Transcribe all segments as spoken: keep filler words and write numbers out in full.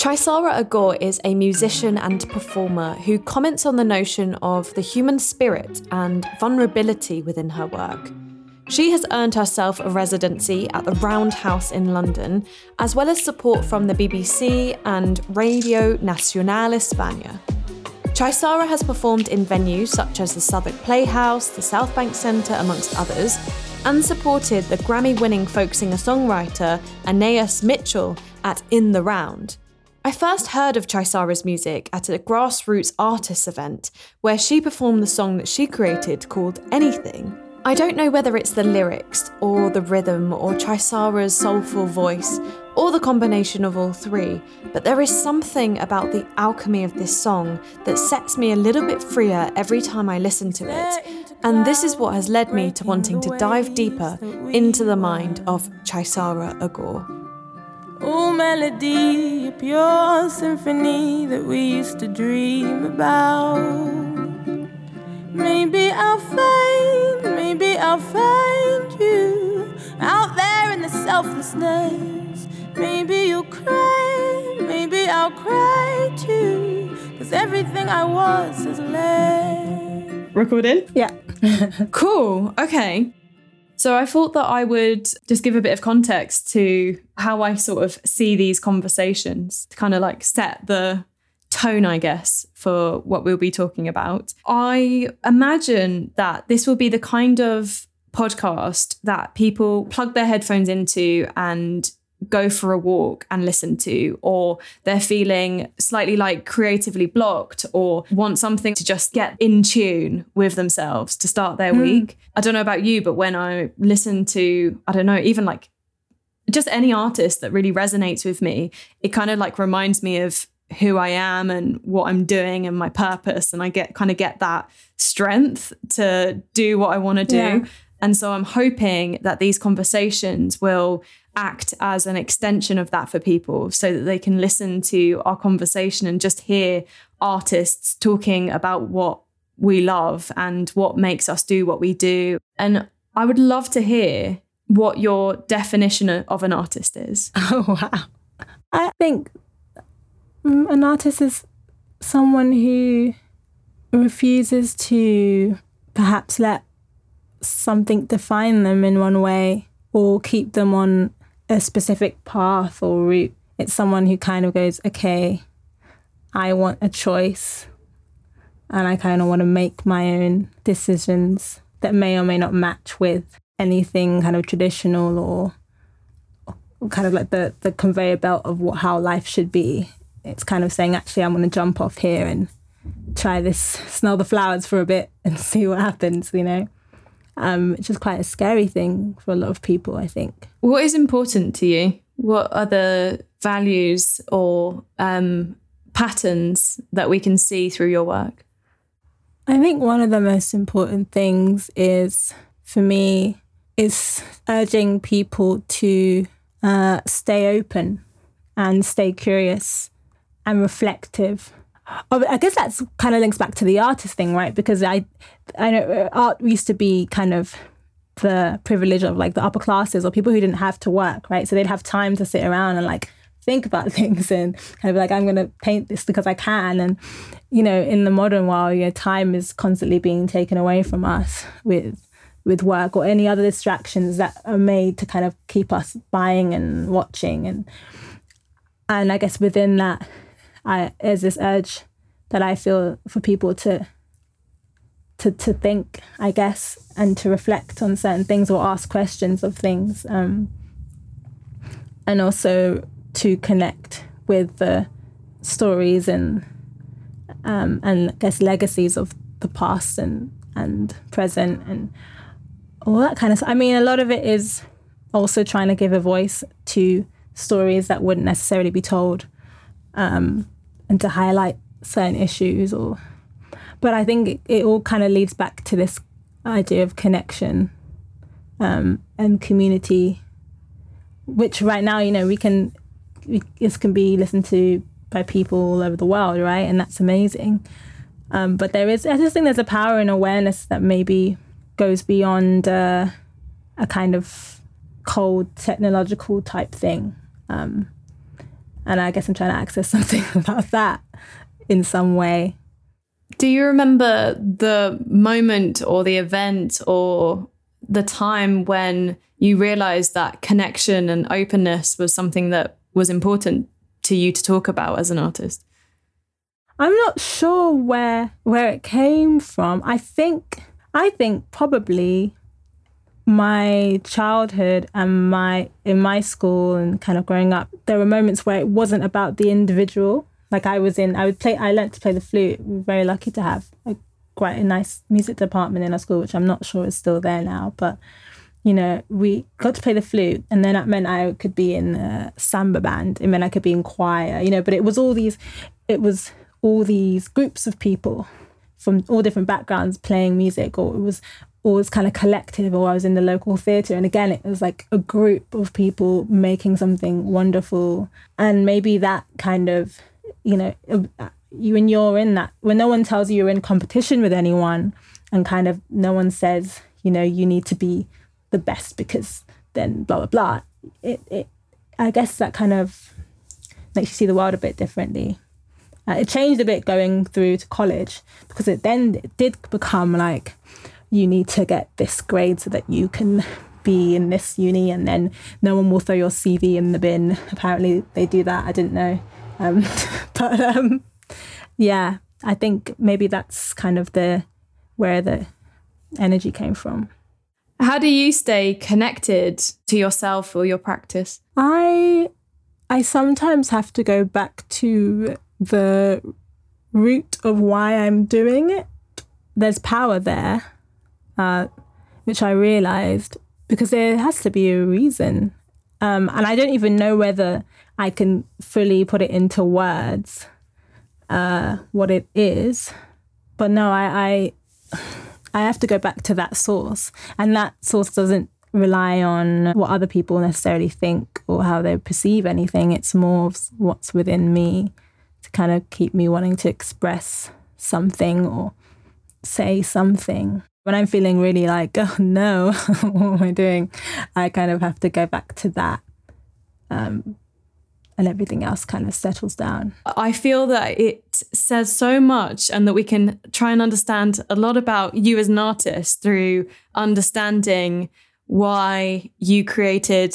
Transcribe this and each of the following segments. Chisara Agor is a musician and performer who comments on the notion of the human spirit and vulnerability within her work. She has earned herself a residency at the Roundhouse in London, as well as support from the B B C and Radio Nacional España. Chisara has performed in venues such as the Southwark Playhouse, the Southbank Centre, amongst others, and supported the Grammy-winning folk singer-songwriter Anais Mitchell at In the Round. I first heard of Chisara's music at a grassroots artists event where she performed the song that she created called Anything. I don't know whether it's the lyrics, or the rhythm, or Chisara's soulful voice, or the combination of all three, but there is something about the alchemy of this song that sets me a little bit freer every time I listen to it, and this is what has led me to wanting to dive deeper into the mind of Chisara Agor. Oh melody, a pure symphony that we used to dream about. Maybe I'll find, maybe I'll find you out there in the selflessness. Maybe you'll cry, maybe I'll cry too, 'cause everything I was is left. Recording? Yeah. Cool, okay. So I thought that I would just give a bit of context to how I sort of see these conversations to kind of like set the tone, I guess, for what we'll be talking about. I imagine that this will be the kind of podcast that people plug their headphones into and go for a walk and listen to, or they're feeling slightly like creatively blocked or want something to just get in tune with themselves to start their mm. week. I don't know about you, but when I listen to, I don't know, even like just any artist that really resonates with me, it kind of like reminds me of who I am and what I'm doing and my purpose. And I get kind of get that strength to do what I want to do. Yeah. And so I'm hoping that these conversations will act as an extension of that for people so that they can listen to our conversation and just hear artists talking about what we love and what makes us do what we do. And I would love to hear what your definition of an artist is. Oh, wow. I think an artist is someone who refuses to perhaps let something define them in one way or keep them on a specific path or route. It's someone who kind of goes, okay, I want a choice and I kind of want to make my own decisions that may or may not match with anything kind of traditional or, or kind of like the, the conveyor belt of what, how life should be. It's kind of saying, actually, I'm going to jump off here and try this, smell the flowers for a bit and see what happens, you know, um, which is quite a scary thing for a lot of people, I think. What is important to you? What are the values or um, patterns that we can see through your work? I think one of the most important things is, for me, is urging people to uh, stay open and stay curious and reflective. I guess that's kind of links back to the artist thing, right? Because I, I know art used to be kind of the privilege of like the upper classes or people who didn't have to work, right? So they'd have time to sit around and like think about things and kind of like, I'm going to paint this because I can. And, you know, in the modern world, you know, time is constantly being taken away from us with with work or any other distractions that are made to kind of keep us buying and watching. And, and I guess within that, I, there's this urge that I feel for people to, to to think, I guess, and to reflect on certain things or ask questions of things, um, and also to connect with the stories and um, and I guess legacies of the past and and present and all that kind of stuff. I mean, a lot of it is also trying to give a voice to stories that wouldn't necessarily be told. Um, and to highlight certain issues or, but I think it, it all kind of leads back to this idea of connection um, and community, which right now, you know, we can, we, this can be listened to by people all over the world, right? And that's amazing. Um, but there is, I just think there's a power and awareness that maybe goes beyond uh, a kind of cold technological type thing. Um, And I guess I'm trying to access something about that in some way. Do you remember the moment or the event or the time when you realised that connection and openness was something that was important to you to talk about as an artist? I'm not sure where where it came from. I think I think probably my childhood and my in my school and kind of growing up, there were moments where it wasn't about the individual. Like I was in, I would play, I learnt to play the flute. We were very lucky to have a, quite a nice music department in our school, which I'm not sure is still there now. But, you know, we got to play the flute, and then that meant I could be in a samba band. It meant I could be in choir, you know, but it was all these, it was all these groups of people from all different backgrounds playing music, or it was always kind of collective, or I was in the local theatre. And again, it was like a group of people making something wonderful. And maybe that kind of, you know, when you're in that, when no one tells you you're in competition with anyone, and kind of no one says, you know, you need to be the best because then blah, blah, blah. It, it, I guess that kind of makes you see the world a bit differently. Uh, it changed a bit going through to college, because it then it did become like, you need to get this grade so that you can be in this uni, and then no one will throw your C V in the bin. Apparently they do that. I didn't know. Um, but um, yeah, I think maybe that's kind of the where the energy came from. How do you stay connected to yourself or your practice? I I sometimes have to go back to the root of why I'm doing it. There's power there, uh, which I realised, because there has to be a reason. Um, and I don't even know whether I can fully put it into words, uh, what it is. But no, I, I I have to go back to that source. And that source doesn't rely on what other people necessarily think or how they perceive anything. It's more of what's within me to kind of keep me wanting to express something or say something. When I'm feeling really like, oh no, what am I doing? I kind of have to go back to that. Um And everything else kind of settles down. I feel that it says so much, and that we can try and understand a lot about you as an artist through understanding why you created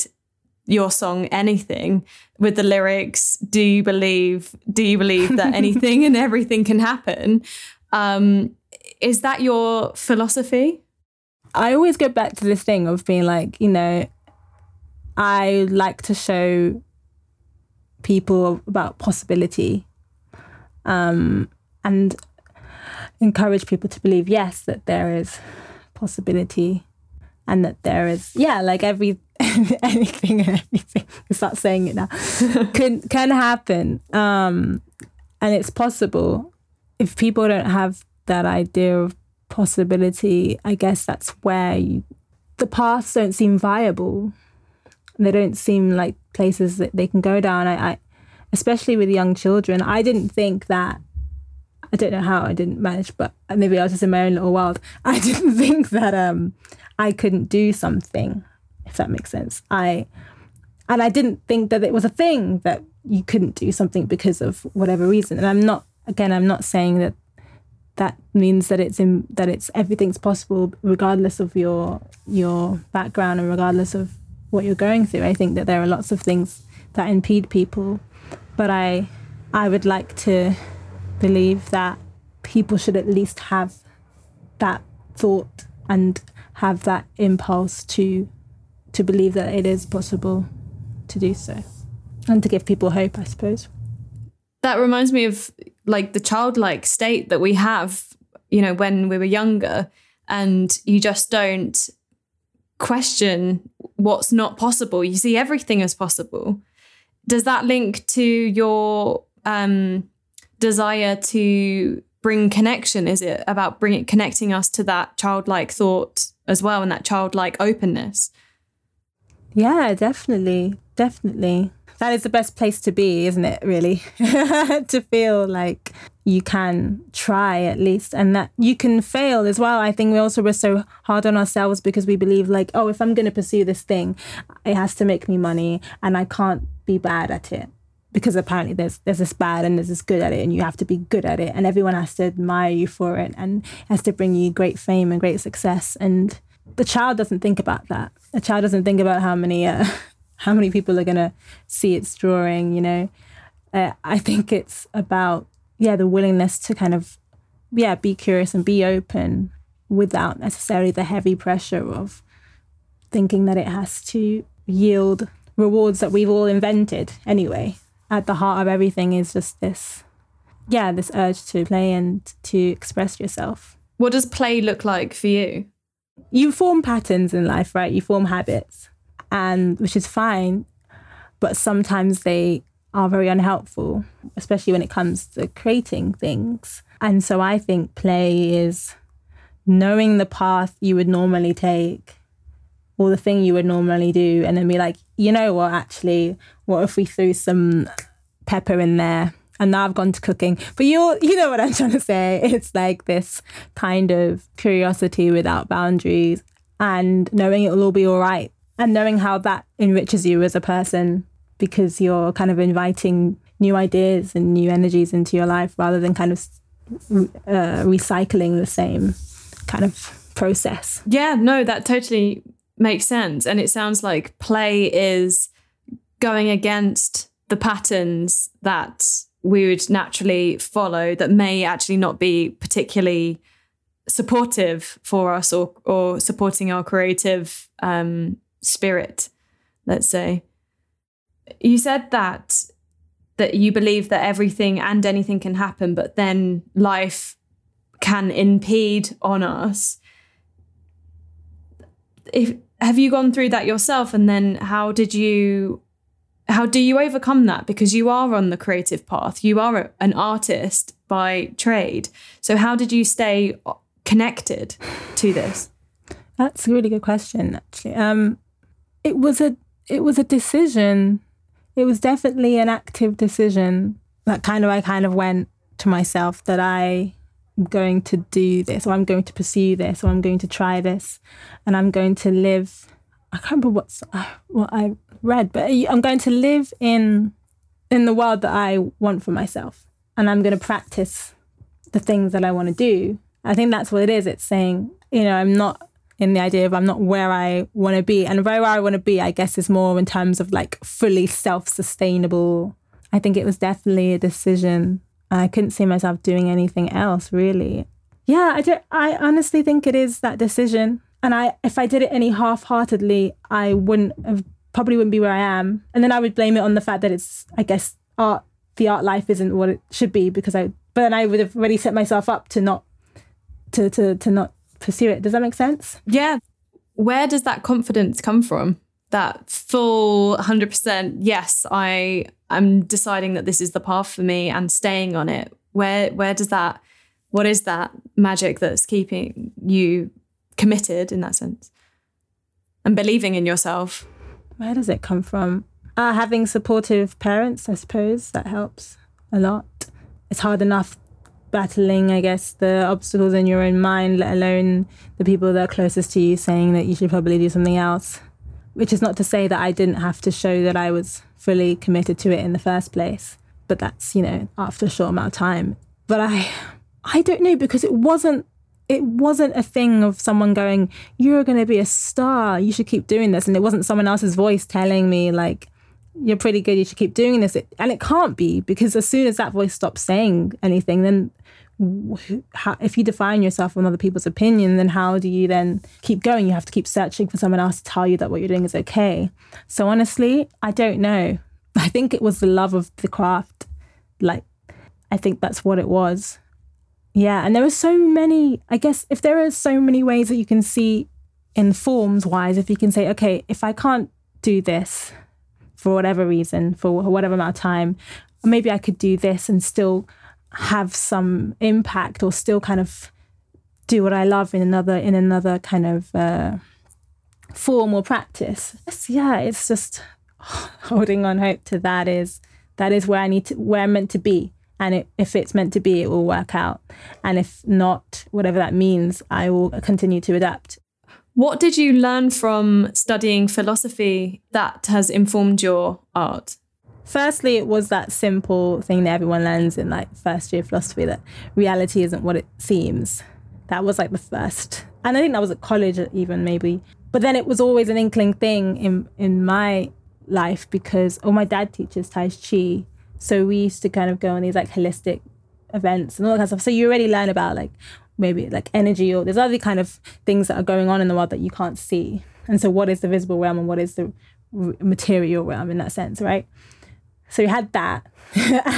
your song Anything with the lyrics, do you believe, do you believe that anything and everything can happen? Um, is that your philosophy? I always go back to this thing of being like, you know, I like to show people about possibility, um, and encourage people to believe, yes, that there is possibility, and that there is, yeah, like every anything and everything, I start saying it now, can can happen, um, and it's possible. If people don't have that idea of possibility, I guess that's where you, the paths don't seem viable. They don't seem like places that they can go down. I, I, especially with young children, I didn't think that, I don't know how I didn't manage, but maybe I was just in my own little world. I didn't think that um, I couldn't do something, if that makes sense. I, and I didn't think that it was a thing that you couldn't do something because of whatever reason. And I'm not, again, I'm not saying that that means that it's in, that it's everything's possible regardless of your your background and regardless of what you're going through. I think that there are lots of things that impede people, but I I would like to believe that people should at least have that thought and have that impulse to to believe that it is possible to do so, and to give people hope, I suppose. That reminds me of like the childlike state that we have, you know, when we were younger, and you just don't question what's not possible. You see everything as possible. Does that link to your um, desire to bring connection? Is it about bringing connecting us to that childlike thought as well, and that childlike openness? Yeah, definitely, definitely. That is the best place to be, isn't it, really? To feel like you can try at least, and that you can fail as well. I think we also were so hard on ourselves because we believe like, oh, if I'm going to pursue this thing, it has to make me money and I can't be bad at it. because apparently there's there's this bad and there's this good at it, and you have to be good at it, and everyone has to admire you for it, and has to bring you great fame and great success. And the child doesn't think about that. A child doesn't think about how many uh, how many people are gonna see its drawing. You know, uh, I think it's about yeah the willingness to kind of yeah be curious and be open without necessarily the heavy pressure of thinking that it has to yield rewards that we've all invented anyway. At the heart of everything is just this, yeah, this urge to play and to express yourself. What does play look like for you? You form patterns in life, right? You form habits, and which is fine, but sometimes they are very unhelpful, especially when it comes to creating things. And so I think play is knowing the path you would normally take or the thing you would normally do, and then be like, you know what, actually, what if we threw some pepper in there? And now I've gone to cooking. But you you know what I'm trying to say. It's like this kind of curiosity without boundaries, and knowing it will all be all right, and knowing how that enriches you as a person, because you're kind of inviting new ideas and new energies into your life rather than kind of uh, recycling the same kind of process. Yeah, no, that totally makes sense. And it sounds like play is going against the patterns that we would naturally follow that may actually not be particularly supportive for us, or or supporting our creative um, spirit, let's say. You said that that you believe that everything and anything can happen, but then life can impede on us. If Have you gone through that yourself? And then how did you, how do you overcome that? Because you are on the creative path. You are an artist by trade. So how did you stay connected to this? That's a really good question, actually. Um, it was a, it was a decision. It was definitely an active decision that kind of, I kind of went to myself that I going to do this, or I'm going to pursue this, or I'm going to try this, and I'm going to live. I can't remember what's, what I read, but I'm going to live in in the world that I want for myself, and I'm going to practice the things that I want to do. I think that's what it is. It's saying, you know, I'm not in the idea of I'm not where I want to be, and where I want to be, I guess, is more in terms of like fully self-sustainable. I think it was definitely a decision. I couldn't see myself doing anything else, really. Yeah, I, do, I honestly think it is that decision. And I, if I did it any half-heartedly, I wouldn't have, probably wouldn't be where I am. And then I would blame it on the fact that it's, I guess, art. The art life isn't what it should be, because I. But then I would have already set myself up to not, to to to not pursue it. Does that make sense? Yeah. Where does that confidence come from? That full one hundred percent, yes, I am deciding that this is the path for me and staying on it. Where where does that, what is that magic that's keeping you committed in that sense? And believing in yourself. Where does it come from? Uh, having supportive parents, I suppose, that helps a lot. It's hard enough battling, I guess, the obstacles in your own mind, let alone the people that are closest to you saying that you should probably do something else. Which is not to say that I didn't have to show that I was fully committed to it in the first place. But that's, you know, after a short amount of time. But I I don't know, because it wasn't it wasn't a thing of someone going, you're going to be a star, you should keep doing this. And it wasn't someone else's voice telling me, like, you're pretty good, you should keep doing this. It, and it can't be, because as soon as that voice stops saying anything, then how, if you define yourself on other people's opinion, then how do you then keep going? You have to keep searching for someone else to tell you that what you're doing is okay. So honestly, I don't know. I think it was the love of the craft. Like, I think that's what it was. Yeah, and there are so many, I guess, if there are so many ways that you can see in forms-wise, if you can say, okay, if I can't do this for whatever reason, for whatever amount of time, maybe I could do this and still have some impact, or still kind of do what I love in another in another kind of uh, form or practice. It's, yeah, it's just holding on hope to that is that is where I need to where I'm meant to be, and it, if it's meant to be, it will work out, and if not, whatever that means, I will continue to adapt. What did you learn from studying philosophy that has informed your art? Firstly, it was that simple thing that everyone learns in like first year philosophy, that reality isn't what it seems. That was like the first. And I think that was at college even maybe. But then it was always an inkling thing in, in my life because, oh, my dad teaches Tai Chi. So we used to kind of go on these like holistic events and all that kind of stuff. So you already learn about like maybe like energy, or there's other kind of things that are going on in the world that you can't see. And so what is the visible realm and what is the material realm in that sense, right? So we had that.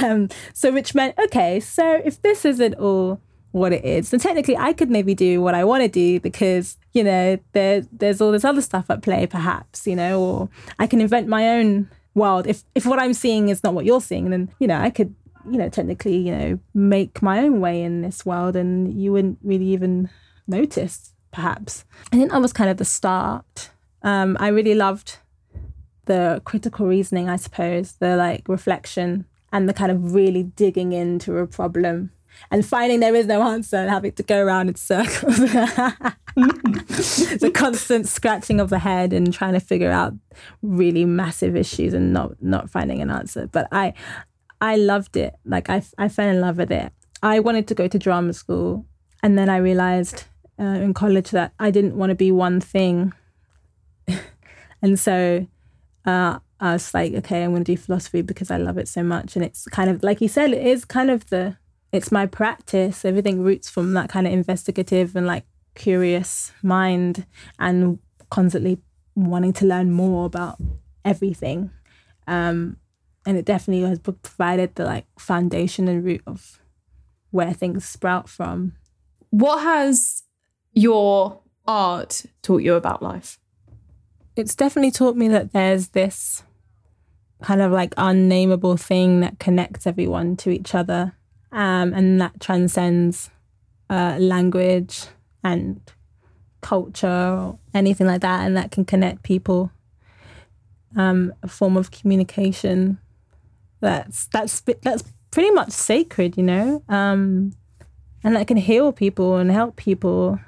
um, so which meant, okay, so if this isn't all what it is, then technically I could maybe do what I want to do because, you know, there, there's all this other stuff at play perhaps, you know, or I can invent my own world. If if what I'm seeing is not what you're seeing, then, you know, I could, you know, technically, you know, make my own way in this world and you wouldn't really even notice perhaps. I think that was kind of the start. Um, I really loved the critical reasoning, I suppose, the like reflection and the kind of really digging into a problem and finding there is no answer and having to go around in circles. The constant scratching of the head and trying to figure out really massive issues and not not finding an answer. But I I loved it. Like I, I fell in love with it. I wanted to go to drama school, and then I realized uh, in college that I didn't want to be one thing. And so Uh, I was like, okay, I'm going to do philosophy because I love it so much. And it's kind of, like you said, it is kind of the, it's my practice. Everything roots from that kind of investigative and like curious mind and constantly wanting to learn more about everything. Um, and it definitely has provided the like foundation and root of where things sprout from. What has your art taught you about life? It's definitely taught me that there's this kind of like unnameable thing that connects everyone to each other, um, and that transcends uh, language and culture or anything like that, and that can connect people. Um, a form of communication that's that's that's pretty much sacred, you know, um, and that can heal people and help people.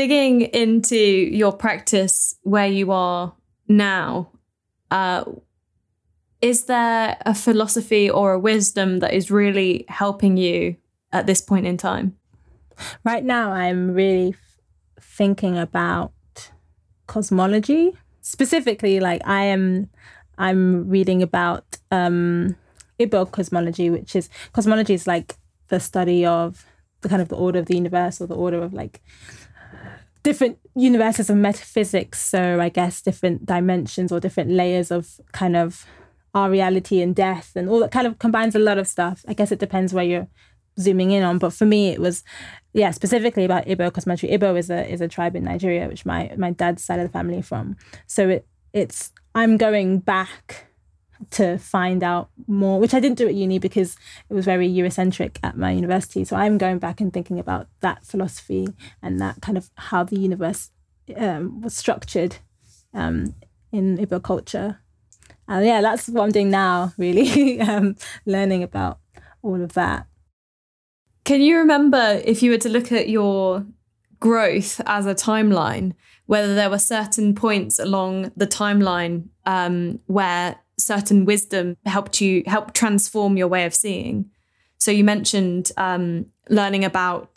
Digging into your practice where you are now, uh, is there a philosophy or a wisdom that is really helping you at this point in time? Right now, I'm really f- thinking about cosmology. Specifically, like I am, I'm reading about um, Igbo cosmology, which is cosmology is like the study of the kind of the order of the universe or the order of like different universes of metaphysics, so I guess different dimensions or different layers of kind of our reality and death and all that kind of combines a lot of stuff. I guess it depends where you're zooming in on, but for me it was, yeah, specifically about Igbo cosmology. Igbo is a is a tribe in Nigeria, which my my dad's side of the family from. So it it's I'm going back to find out more, which I didn't do at uni because it was very Eurocentric at my university. So I'm going back and thinking about that philosophy and that kind of how the universe um, was structured um, in Igbo culture. And yeah, that's what I'm doing now, really, um, learning about all of that. Can you remember, if you were to look at your growth as a timeline, whether there were certain points along the timeline um, where certain wisdom helped you help transform your way of seeing? So you mentioned um, learning about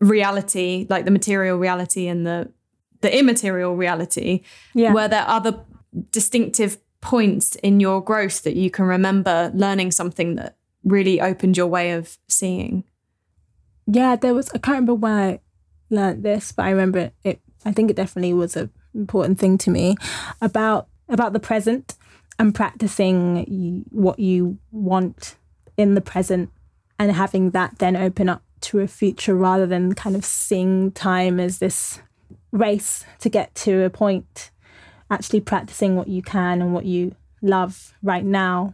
reality, like the material reality and the the immaterial reality. Yeah. Were there other distinctive points in your growth that you can remember learning something that really opened your way of seeing? Yeah, there was. I can't remember when I learned this, but I remember it. it I think it definitely was an important thing to me about about the present. And practicing what you want in the present and having that then open up to a future rather than kind of seeing time as this race to get to a point. Actually practicing what you can and what you love right now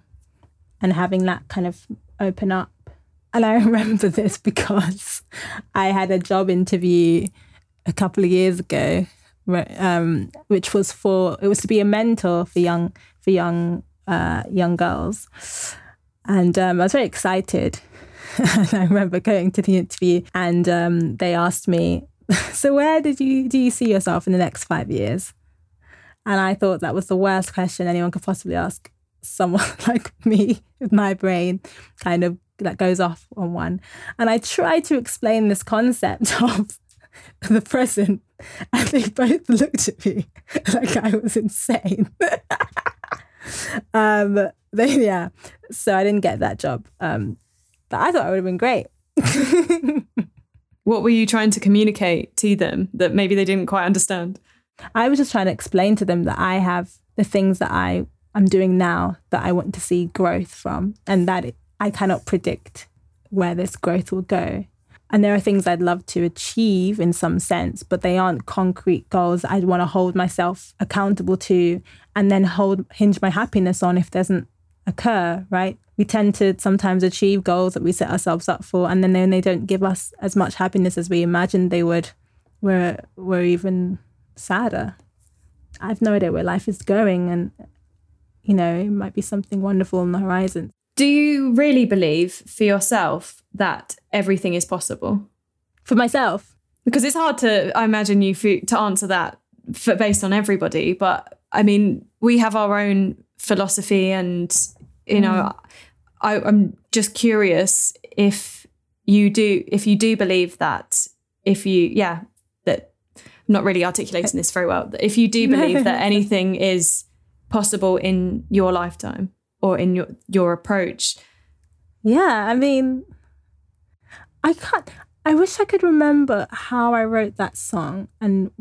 and having that kind of open up. And I remember this because I had a job interview a couple of years ago, um, which was for, it was to be a mentor for young for young uh, young girls. And um, I was very excited. And I remember going to the interview and um, they asked me, so where did you do you see yourself in the next five years? And I thought that was the worst question anyone could possibly ask. someone like me with my brain kind of that goes off on one. And I try to explain this concept of the present, and they both looked at me like I was insane. um, they, yeah, so I didn't get that job. Um, but I thought it would have been great. What were you trying to communicate to them that maybe they didn't quite understand? I was just trying to explain to them that I have the things that I am doing now that I want to see growth from, and that it, I cannot predict where this growth will go. And there are things I'd love to achieve in some sense, but they aren't concrete goals I'd want to hold myself accountable to and then hold hinge my happiness on if it doesn't occur, right? We tend to sometimes achieve goals that we set ourselves up for, and then they, they don't give us as much happiness as we imagined they would. We're, we're even sadder. I have no idea where life is going, and, you know, it might be something wonderful on the horizon. Do you really believe for yourself that everything is possible? For myself? Because it's hard to, I imagine, you for, to answer that for, based on everybody. But I mean, we have our own philosophy, and, you know, mm. I, I'm just curious if you do, if you do believe that, if you, yeah, that I'm not really articulating this very well. If you do believe that anything is possible in your lifetime. Or in your your approach. Yeah, I mean, I can't, I wish I could remember how I wrote that song and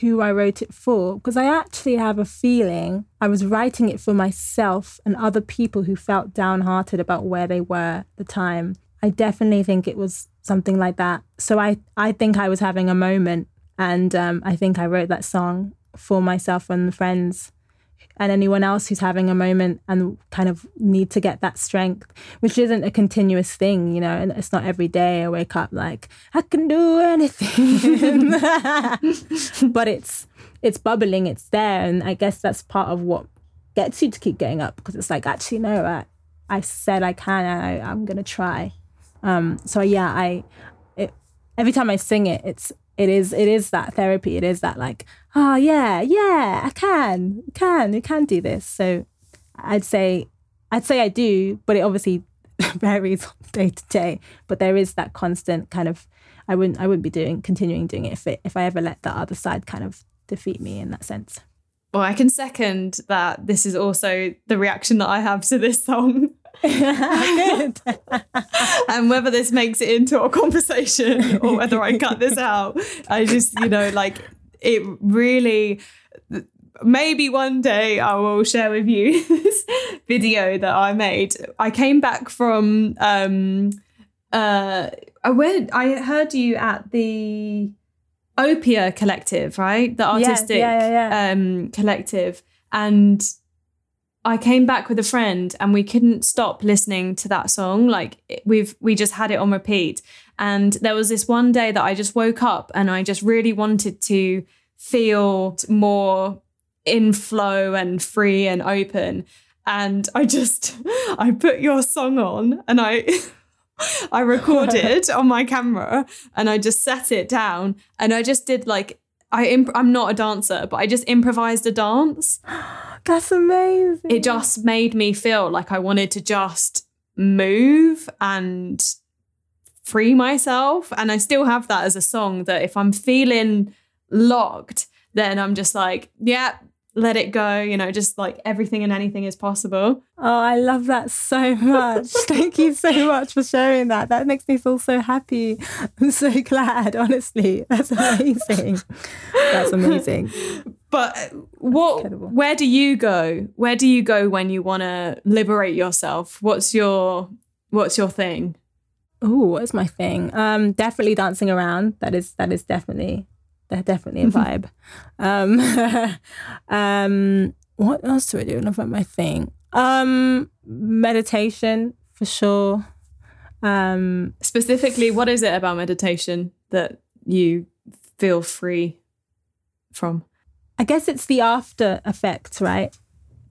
who I wrote it for, because I actually have a feeling I was writing it for myself and other people who felt downhearted about where they were at the time. I definitely think it was something like that. So I, I think I was having a moment, and um, I think I wrote that song for myself and friends. And anyone else who's having a moment and kind of need to get that strength, which isn't a continuous thing, you know, and it's not every day I wake up like, I can do anything. But it's it's bubbling, it's there. And I guess that's part of what gets you to keep getting up, because it's like, actually, no, I, I said I can, I, I'm going to try. Um, so, yeah, I it, every time I sing it, it's, It is it is that therapy. It is that like, oh, yeah, yeah, I can, can, you can do this. So I'd say, I'd say I do, but it obviously varies day to day. But there is that constant kind of, I wouldn't, I wouldn't be doing, continuing doing it if it, if I ever let the other side kind of defeat me in that sense. Well, I can second that. This is also the reaction that I have to this song. And whether this makes it into a conversation or whether I cut this out, I just, you know, like, it really, maybe one day I will share with you this video that I made. I came back from um uh I went I heard you at the Opia collective, right? The artistic yeah, yeah, yeah, yeah. um collective, and I came back with a friend and we couldn't stop listening to that song. Like, we've, we just had it on repeat. And there was this one day that I just woke up and I just really wanted to feel more in flow and free and open. And I just, I put your song on and I, I recorded on my camera and I just set it down and I just did like, I imp- I'm not a dancer, but I just improvised a dance. That's amazing. It just made me feel like I wanted to just move and free myself. And I still have that as a song that if I'm feeling locked, then I'm just like, yeah, let it go. You know, just like everything and anything is possible. Oh, I love that so much. Thank you so much for sharing that. That makes me feel so happy. I'm so glad, honestly. That's amazing. That's amazing. But what? Incredible. Where do you go? Where do you go when you want to liberate yourself? What's your What's your thing? Oh, what's my thing? Um, definitely dancing around. That is that is definitely they're definitely a vibe. um, um, what else do I do? I love my thing. Um, meditation for sure. Um, Specifically, what is it about meditation that you feel free from? I guess it's the after effect, right?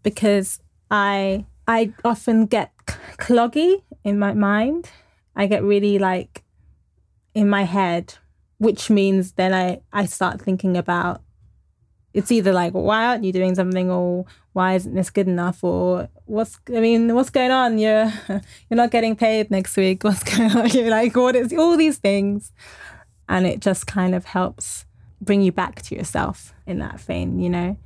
Because I I often get cloggy in my mind. I get really like in my head, which means then I, I start thinking about it's either like, why aren't you doing something, or why isn't this good enough, or what's, I mean, what's going on? You're, you're not getting paid next week. What's going on? You're like, what is all these things? And it just kind of helps bring you back to yourself in that vein, you know?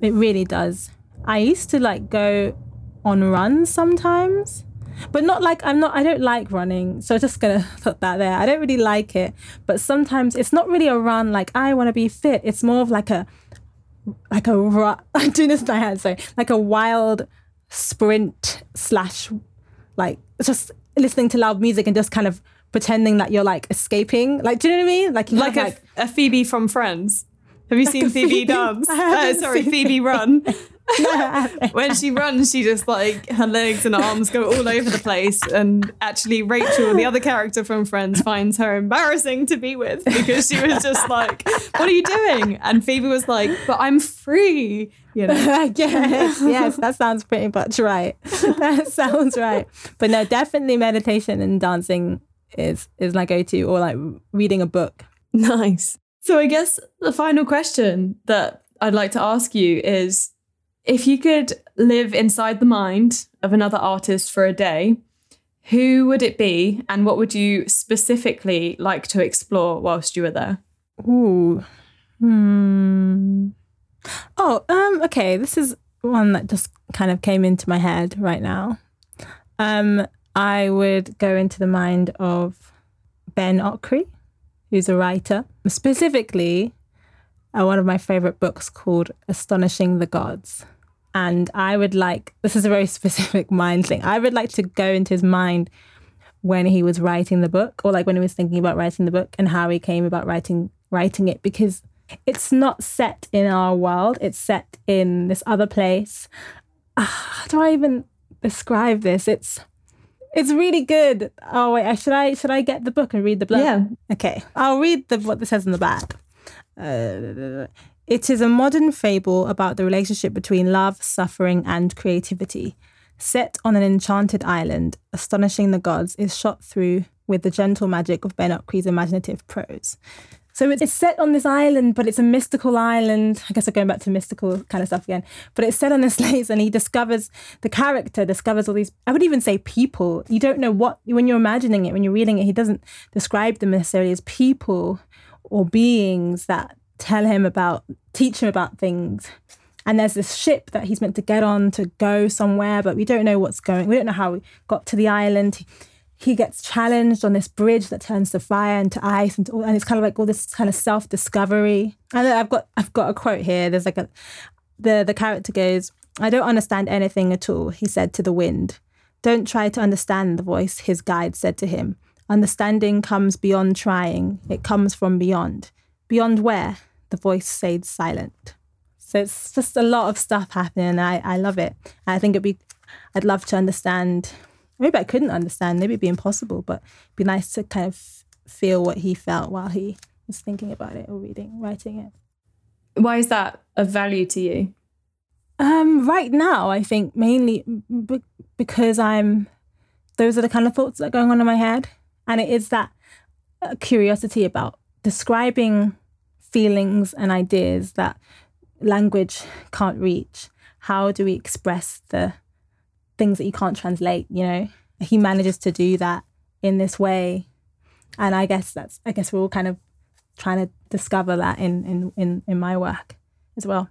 It really does. I used to like go on runs sometimes, but not like, I'm not, I don't like running. So I'm just going to put that there. I don't really like it, but sometimes it's not really a run. Like I want to be fit. It's more of like a, like a, ru- I'm doing this in my head, sorry, like a wild sprint slash like just listening to loud music and just kind of pretending that you're like escaping. Like, do you know what I mean? Like, you like, have, a, like a Phoebe from Friends. Have you like seen Phoebe, Phoebe dance? Uh, sorry, Phoebe run. When she runs, she just like her legs and arms go all over the place. And actually, Rachel, the other character from Friends, finds her embarrassing to be with because she was just like, "What are you doing?" And Phoebe was like, "But I'm free." You know? yes, yes, that sounds pretty much right. That sounds right. But no, definitely meditation and dancing is is my go-to, or like reading a book. Nice. So I guess the final question that I'd like to ask you is, if you could live inside the mind of another artist for a day, who would it be and what would you specifically like to explore whilst you were there? Ooh. Hmm. Oh, um, okay. This is one that just kind of came into my head right now. Um, I would go into the mind of Ben Okri, who's a writer. Specifically, uh, one of my favourite books called Astonishing the Gods. And I would like, this is a very specific mind thing, I would like to go into his mind when he was writing the book, or like when he was thinking about writing the book and how he came about writing writing it, because it's not set in our world, it's set in this other place. Uh, how do I even describe this? It's... It's really good. Oh, wait, should I should I get the book and read the blurb? Yeah. Okay. I'll read the what it says in the back. Uh, it is a modern fable about the relationship between love, suffering, and creativity. Set on an enchanted island, Astonishing the Gods is shot through with the gentle magic of Ben Okri's imaginative prose. So it's set on this island, but it's a mystical island. I guess I'm going back to mystical kind of stuff again. But it's set on this place, and he discovers, the character discovers all these, I would even say people. You don't know what, when you're imagining it, when you're reading it, he doesn't describe them necessarily as people or beings that tell him about, teach him about things. And there's this ship that he's meant to get on to go somewhere, but we don't know what's going, we don't know how he got to the island. He gets challenged on this bridge that turns to fire and to ice, and, to all, and it's kind of like all this kind of self-discovery. And I've got I've got a quote here. There's like a the the character goes, "I don't understand anything at all," he said to the wind. "Don't try to understand," the voice his guide said to him. "Understanding comes beyond trying. It comes from beyond." "Beyond where?" the voice stayed silent. So it's just a lot of stuff happening, and I, I love it. I think it'd be I'd love to understand. Maybe I couldn't understand. Maybe it'd be impossible, but it'd be nice to kind of feel what he felt while he was thinking about it or reading, writing it. Why is that of value to you? Um, right now, I think mainly b- because I'm. Those are the kind of thoughts that are going on in my head, and it is that uh, curiosity about describing feelings and ideas that language can't reach. How do we express the things that you can't translate, you know? He manages to do that in this way. And I guess that's, I guess we're all kind of trying to discover that in in, in, in my work as well.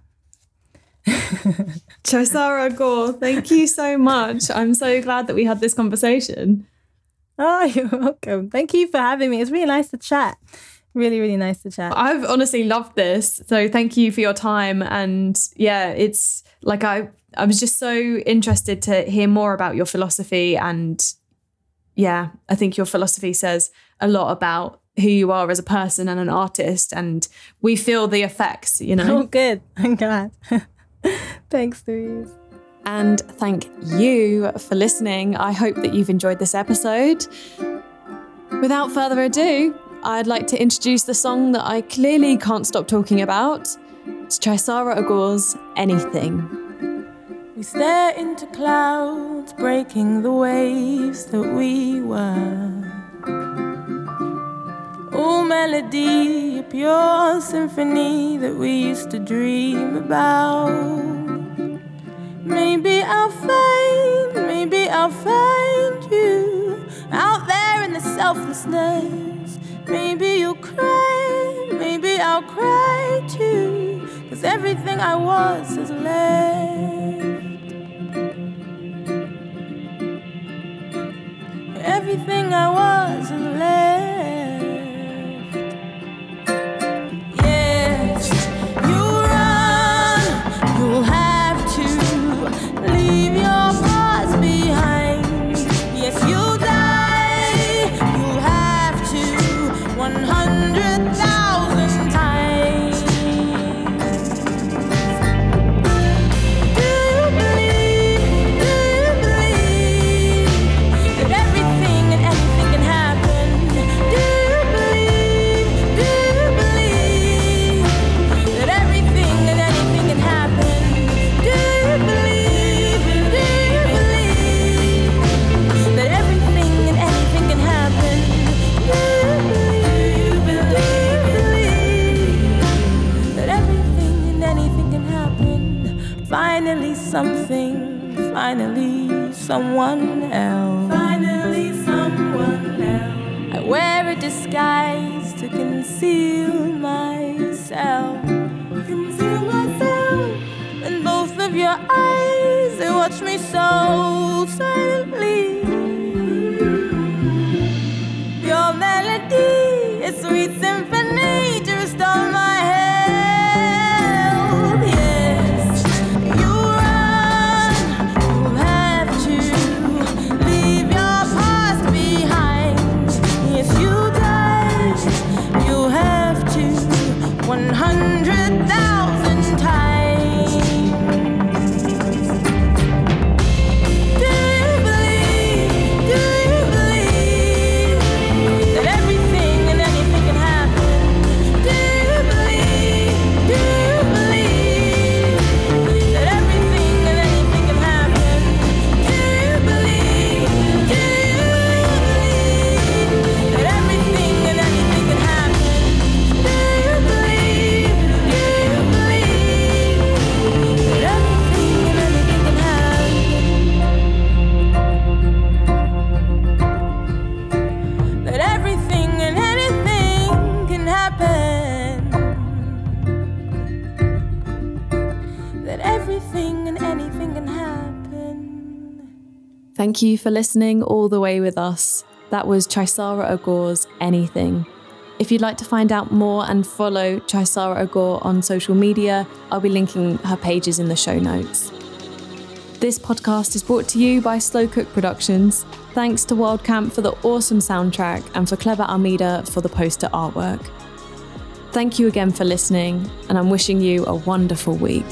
Chisara Agor, thank you so much. I'm so glad that we had this conversation. Oh, you're welcome. Thank you for having me. It's really nice to chat. Really, really nice to chat. I've honestly loved this. So thank you for your time. And yeah, it's like I I was just so interested to hear more about your philosophy. And yeah, I think your philosophy says a lot about who you are as a person and an artist. And we feel the effects, you know. Oh, good. I'm glad. Thanks, Louise. And thank you for listening. I hope that you've enjoyed this episode. Without further ado, I'd like to introduce the song that I clearly can't stop talking about. It's Chisara Agor's Anything. We stare into clouds, breaking the waves that we were. All melody pure symphony that we used to dream about. Maybe I'll find, maybe I'll find you out there in the selflessness. Maybe you'll cry, maybe I'll cry too, 'cause everything I was is left. Everything I was is left. Something, finally someone else. Finally someone else. I wear a disguise to conceal myself. Conceal myself. In both of your eyes, they watch me so silently. Your melody is sweet symphony to restore my head. Thank you for listening all the way with us. That was Chisara Agor's Anything. If you'd like to find out more and follow Chisara Agor on social media, I'll be linking her pages in the show notes. This podcast is brought to you by Slow Cook Productions. Thanks to World Camp for the awesome soundtrack and for Clever Almeida for the poster artwork. Thank you again for listening, and I'm wishing you a wonderful week.